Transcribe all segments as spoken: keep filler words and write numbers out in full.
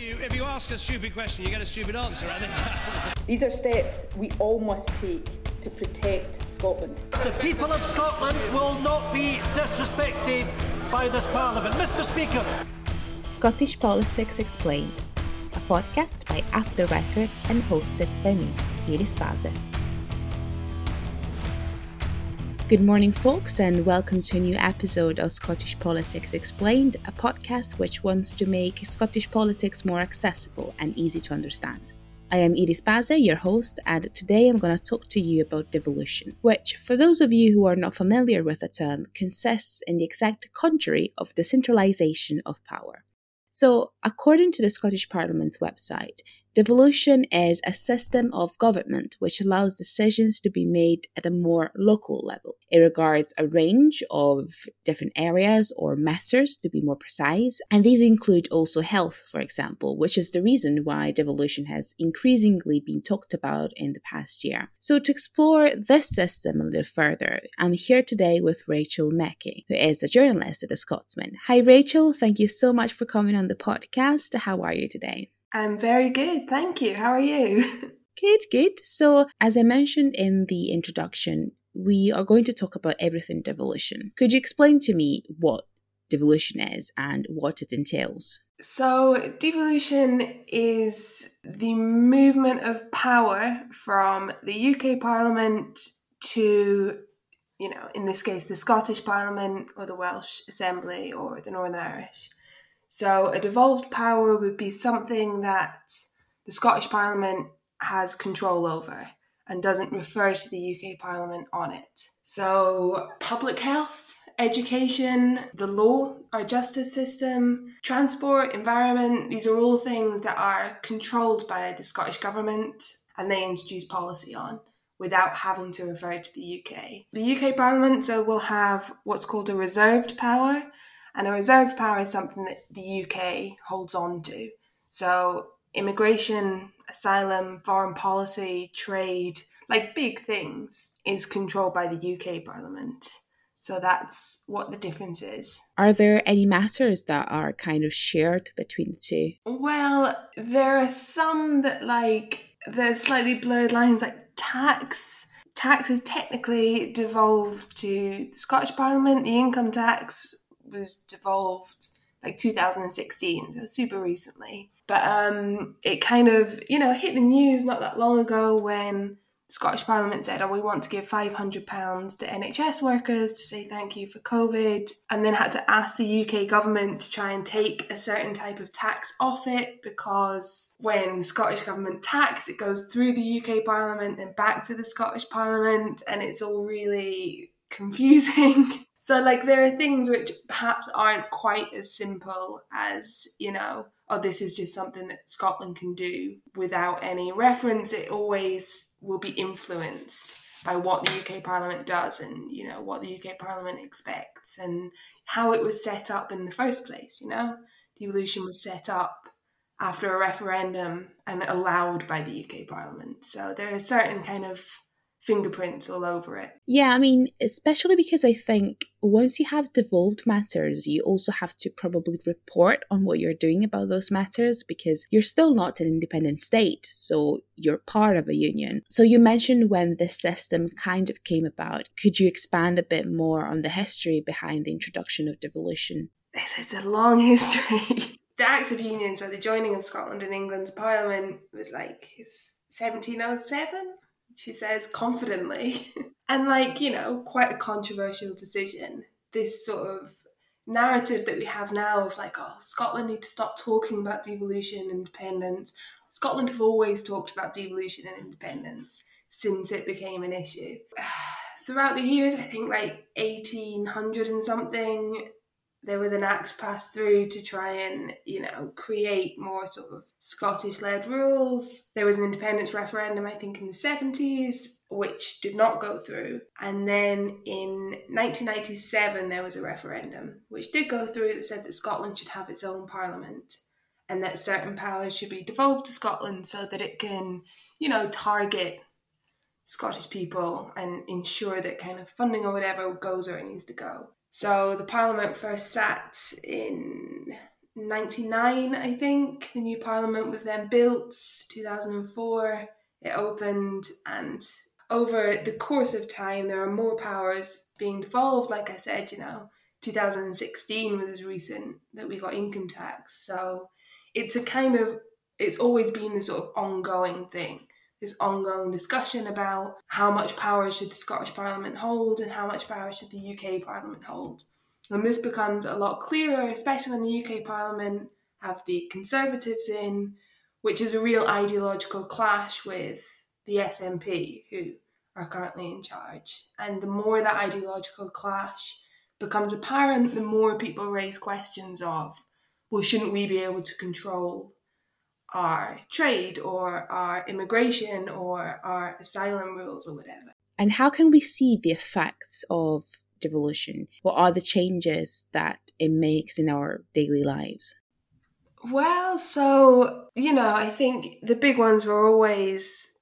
you, if you ask a stupid question, you get a stupid answer, right? These are steps we all must take to protect Scotland. The people of Scotland will not be disrespected by this Parliament. Mister Speaker. Scottish Politics Explained, a podcast by After Record and hosted by me, Iris Bazay. Good morning, folks, and welcome to a new episode of Scottish Politics Explained, a podcast which wants to make Scottish politics more accessible and easy to understand. I am Iris Bazay, your host, and today I'm going to talk to you about devolution, which, for those of you who are not familiar with the term, consists in the exact contrary of the centralisation of power. So, according to the Scottish Parliament's website, devolution is a system of government which allows decisions to be made at a more local level. It regards a range of different areas or matters, to be more precise, and these include also health, for example, which is the reason why devolution has increasingly been talked about in the past year. So to explore this system a little further, I'm here today with Rachel Mackie, who is a journalist at The Scotsman. Hi Rachel, thank you so much for coming on the podcast. How are you today? I'm very good, thank you. How are you? Good, good. So, as I mentioned in the introduction, we are going to talk about everything devolution. Could you explain to me what devolution is and what it entails? So, devolution is the movement of power from the U K Parliament to, you know, in this case, the Scottish Parliament or the Welsh Assembly or the Northern Irish. So a devolved power would be something that the Scottish Parliament has control over and doesn't refer to the U K Parliament on it. So public health, education, the law, our justice system, transport, environment, these are all things that are controlled by the Scottish Government and they introduce policy on without having to refer to the U K. The U K Parliament so will have what's called a reserved power. And a reserved power is something that the U K holds on to. So immigration, asylum, foreign policy, trade, like big things, is controlled by the U K Parliament. So that's what the difference is. Are there any matters that are kind of shared between the two? Well, there are some that like, there's slightly blurred lines like tax. Tax is technically devolved to the Scottish Parliament, the income tax was devolved like two thousand sixteen, so super recently. But um, it kind of, you know, hit the news not that long ago when the Scottish Parliament said, oh, we want to give five hundred pounds to N H S workers to say thank you for COVID, and then had to ask the U K government to try and take a certain type of tax off it because when the Scottish government tax, it goes through the U K Parliament and back to the Scottish Parliament, and it's all really confusing. So, like, there are things which perhaps aren't quite as simple as, you know, oh, this is just something that Scotland can do without any reference. It always will be influenced by what the U K Parliament does and, you know, what the U K Parliament expects and how it was set up in the first place, you know. Devolution was set up after a referendum and allowed by the U K Parliament. So there are certain kind of fingerprints all over it. Yeah, I mean, especially because I think once you have devolved matters, you also have to probably report on what you're doing about those matters because you're still not an independent state, so you're part of a union. So you mentioned when this system kind of came about. Could you expand a bit more on the history behind the introduction of devolution? It's a long history. The Act of Union, so the joining of Scotland and England's Parliament was like seventeen oh seven? She says confidently, and like, you know, quite a controversial decision. This sort of narrative that we have now of like, oh, Scotland need to stop talking about devolution and independence. Scotland have always talked about devolution and independence since it became an issue. Throughout the years, I think like eighteen hundred and something, there was an act passed through to try and, you know, create more sort of Scottish-led rules. There was an independence referendum, I think, in the seventies, which did not go through. And then in nineteen ninety-seven, there was a referendum, which did go through, that said that Scotland should have its own parliament and that certain powers should be devolved to Scotland so that it can, you know, target Scottish people and ensure that kind of funding or whatever goes where it needs to go. So the Parliament first sat in ninety-nine, I think. The new parliament was then built, two thousand four, it opened, and over the course of time, there are more powers being devolved. Like I said, you know, two thousand sixteen was as recent that we got income tax. So it's a kind of, it's always been this sort of ongoing thing, this ongoing discussion about how much power should the Scottish Parliament hold and how much power should the U K Parliament hold. And this becomes a lot clearer, especially when the U K Parliament have the Conservatives in, which is a real ideological clash with the S N P, who are currently in charge. And the more that ideological clash becomes apparent, the more people raise questions of, well, shouldn't we be able to control our trade or our immigration or our asylum rules or whatever? And how can we see the effects of devolution? What are the changes that it makes in our daily lives? Well, so, you know, I think the big ones were always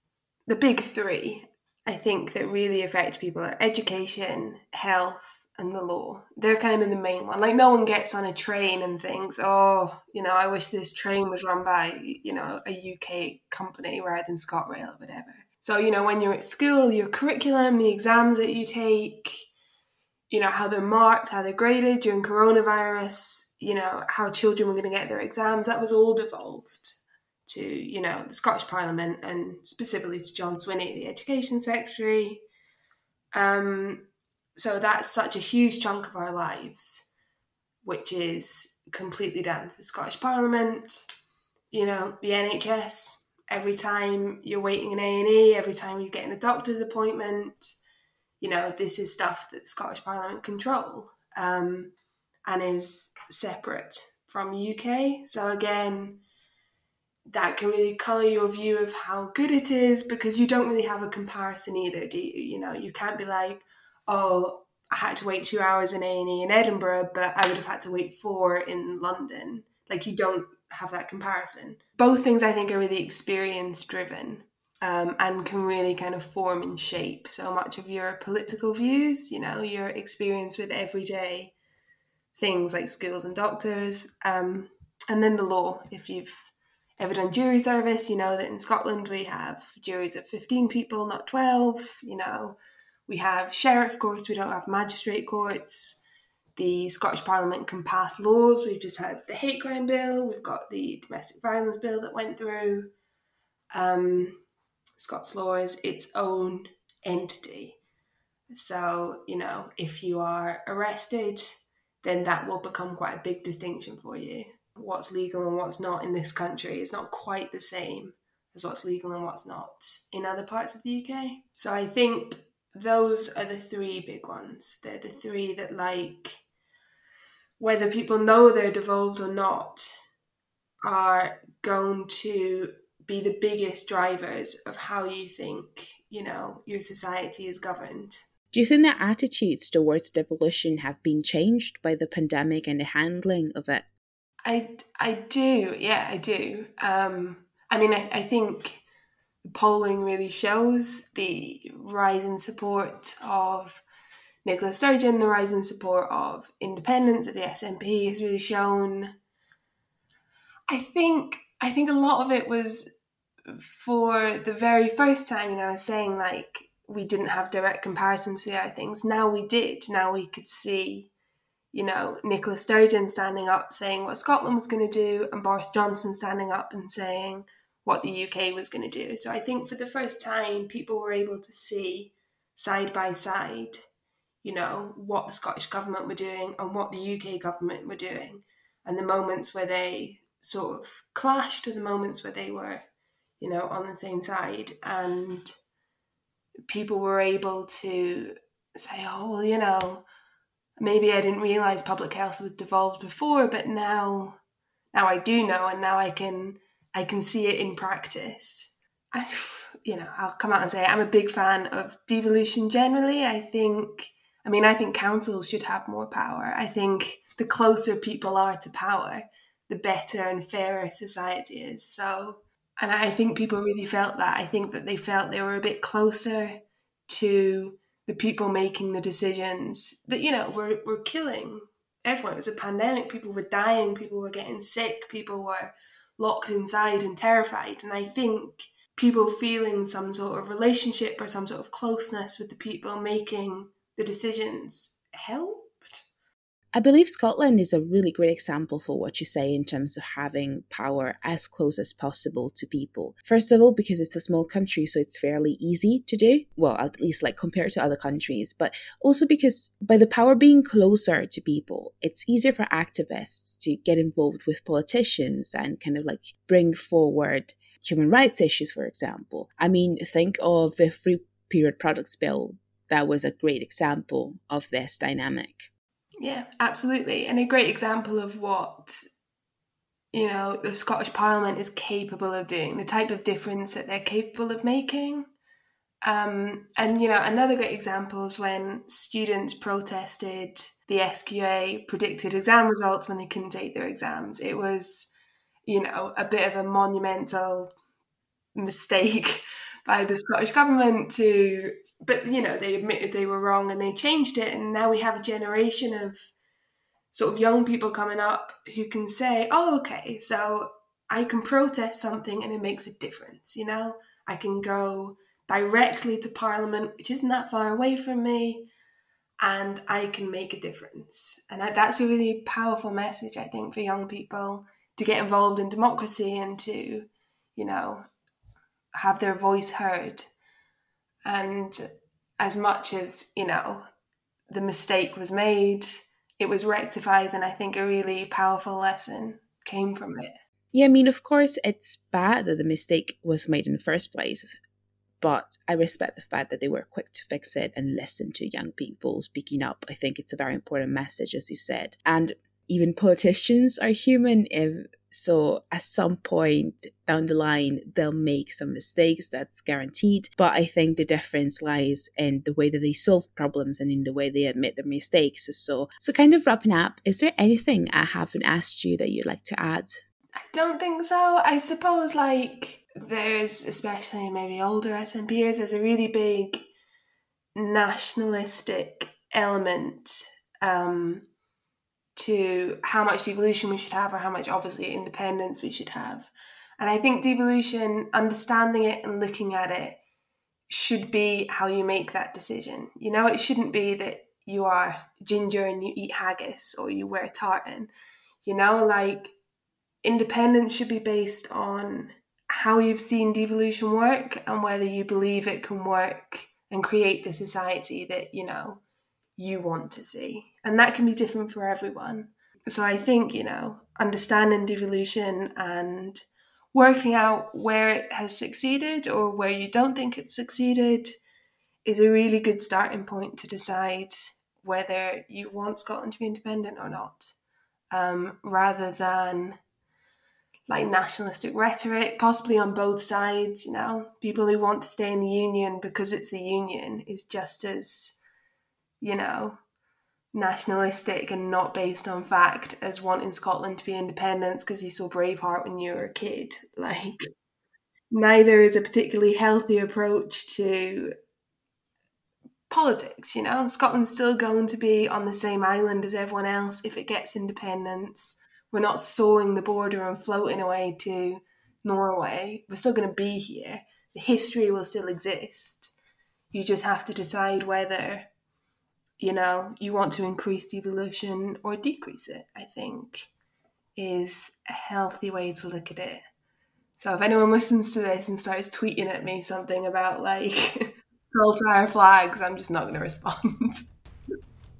the big three, I think, that really affect people are education, health, and the law. They're kind of the main one. Like, no one gets on a train and thinks, oh, you know, I wish this train was run by, you know, a U K company rather than ScotRail or whatever. So, you know, when you're at school, your curriculum, the exams that you take, you know, how they're marked, how they're graded during coronavirus, you know, how children were going to get their exams, that was all devolved to, you know, the Scottish Parliament and specifically to John Swinney, the Education Secretary. Um, so that's such a huge chunk of our lives, which is completely down to the Scottish Parliament. You know, the N H S, every time you're waiting in A and E, every time you're getting a doctor's appointment, you know, this is stuff that the Scottish Parliament control um, and is separate from U K. So again, that can really colour your view of how good it is, because you don't really have a comparison either, do you? You know, you can't be like, oh, I had to wait two hours in A and E in Edinburgh, but I would have had to wait four in London. Like, you don't have that comparison. Both things, I think, are really experience-driven. Um, and can really kind of form and shape so much of your political views, you know, your experience with everyday things like schools and doctors. Um, and then the law. If you've ever done jury service, you know that in Scotland we have juries of fifteen people, not twelve. You know, we have sheriff courts, we don't have magistrate courts. The Scottish Parliament can pass laws. We've just had the hate crime bill, we've got the domestic violence bill that went through. Um, Scots law is its own entity. So, you know, if you are arrested, then that will become quite a big distinction for you. What's legal and what's not in this country is not quite the same as what's legal and what's not in other parts of the U K. So I think those are the three big ones. They're the three that, like, whether people know they're devolved or not, are going to be the biggest drivers of how you think, you know, your society is governed. Do you think that attitudes towards devolution have been changed by the pandemic and the handling of it? I, I do, yeah, I do. Um, I mean, I, I think polling really shows the rise in support of Nicola Sturgeon, the rise in support of independence of the S N P has really shown. I think, I think a lot of it was, for the very first time, you know, I was saying, like, we didn't have direct comparisons to the other things. Now we did. Now we could see, you know, Nicola Sturgeon standing up saying what Scotland was going to do, and Boris Johnson standing up and saying what the U K was going to do. So I think for the first time, people were able to see side by side, you know, what the Scottish government were doing and what the U K government were doing, and the moments where they sort of clashed to the moments where they were, you know, on the same side. And people were able to say, oh, well, you know, maybe I didn't realise public health was devolved before, but now now I do know, and now I can I can see it in practice. I, you know, I'll come out and say I'm a big fan of devolution generally. I think, I mean, I think councils should have more power. I think the closer people are to power, the better and fairer society is. So, and I think people really felt that. I think that they felt they were a bit closer to the people making the decisions that, you know, were, were killing everywhere. It was a pandemic. People were dying. People were getting sick. People were locked inside and terrified. And I think people feeling some sort of relationship or some sort of closeness with the people making the decisions helped. I believe Scotland is a really great example for what you say in terms of having power as close as possible to people. First of all, because it's a small country, so it's fairly easy to do. Well, at least like compared to other countries, but also because by the power being closer to people, it's easier for activists to get involved with politicians and kind of like bring forward human rights issues, for example. I mean, think of the Free Period Products Bill. That was a great example of this dynamic. Yeah, absolutely. And a great example of what, you know, the Scottish Parliament is capable of doing, the type of difference that they're capable of making. Um, and, you know, another great example is when students protested the S Q A predicted exam results when they couldn't take their exams. It was, you know, a bit of a monumental mistake by the Scottish government to... But, you know, they admitted they were wrong and they changed it. And now we have a generation of sort of young people coming up who can say, oh, OK, so I can protest something and it makes a difference. You know, I can go directly to Parliament, which isn't that far away from me, and I can make a difference. And that's a really powerful message, I think, for young people to get involved in democracy and to, you know, have their voice heard. And as much as, you know, the mistake was made, it was rectified. And I think a really powerful lesson came from it. Yeah, I mean, of course, it's bad that the mistake was made in the first place. But I respect the fact that they were quick to fix it and listen to young people speaking up. I think it's a very important message, as you said. And even politicians are human. If, So at some point down the line, they'll make some mistakes, that's guaranteed. But I think the difference lies in the way that they solve problems and in the way they admit their mistakes. So, so kind of wrapping up, is there anything I haven't asked you that you'd like to add? I don't think so. I suppose like there's, especially maybe older S N Pers, there's a really big nationalistic element um to how much devolution we should have or how much, obviously, independence we should have. And I think devolution, understanding it and looking at it, should be how you make that decision. You know, it shouldn't be that you are ginger and you eat haggis or you wear tartan. You know, like, independence should be based on how you've seen devolution work and whether you believe it can work and create the society that, you know, you want to see. And that can be different for everyone. So I think, you know, understanding devolution and working out where it has succeeded or where you don't think it's succeeded is a really good starting point to decide whether you want Scotland to be independent or not, um, rather than like nationalistic rhetoric, possibly on both sides. You know, people who want to stay in the union because it's the union is just as, you know, nationalistic and not based on fact as wanting Scotland to be independent because you saw Braveheart when you were a kid. Like, neither is a particularly healthy approach to politics, you know. Scotland's still going to be on the same island as everyone else if it gets independence. We're not sawing the border and floating away to Norway. We're still going to be here. The history will still exist. You just have to decide whether, you know, you want to increase devolution or decrease it, I think, is a healthy way to look at it. So if anyone listens to this and starts tweeting at me something about, like, salt our flags, I'm just not going to respond.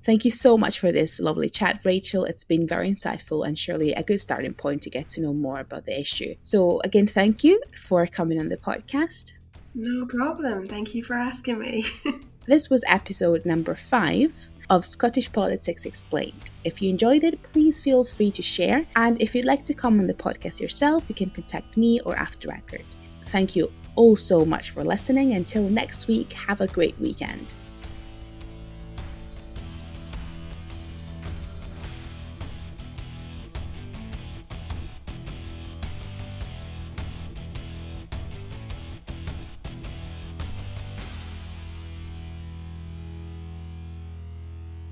Thank you so much for this lovely chat, Rachel. It's been very insightful and surely a good starting point to get to know more about the issue. So, again, thank you for coming on the podcast. No problem. Thank you for asking me. This was episode number five of Scottish Politics Explained. If you enjoyed it, please feel free to share. And if you'd like to come on the podcast yourself, you can contact me or After Record. Thank you all so much for listening. Until next week, have a great weekend.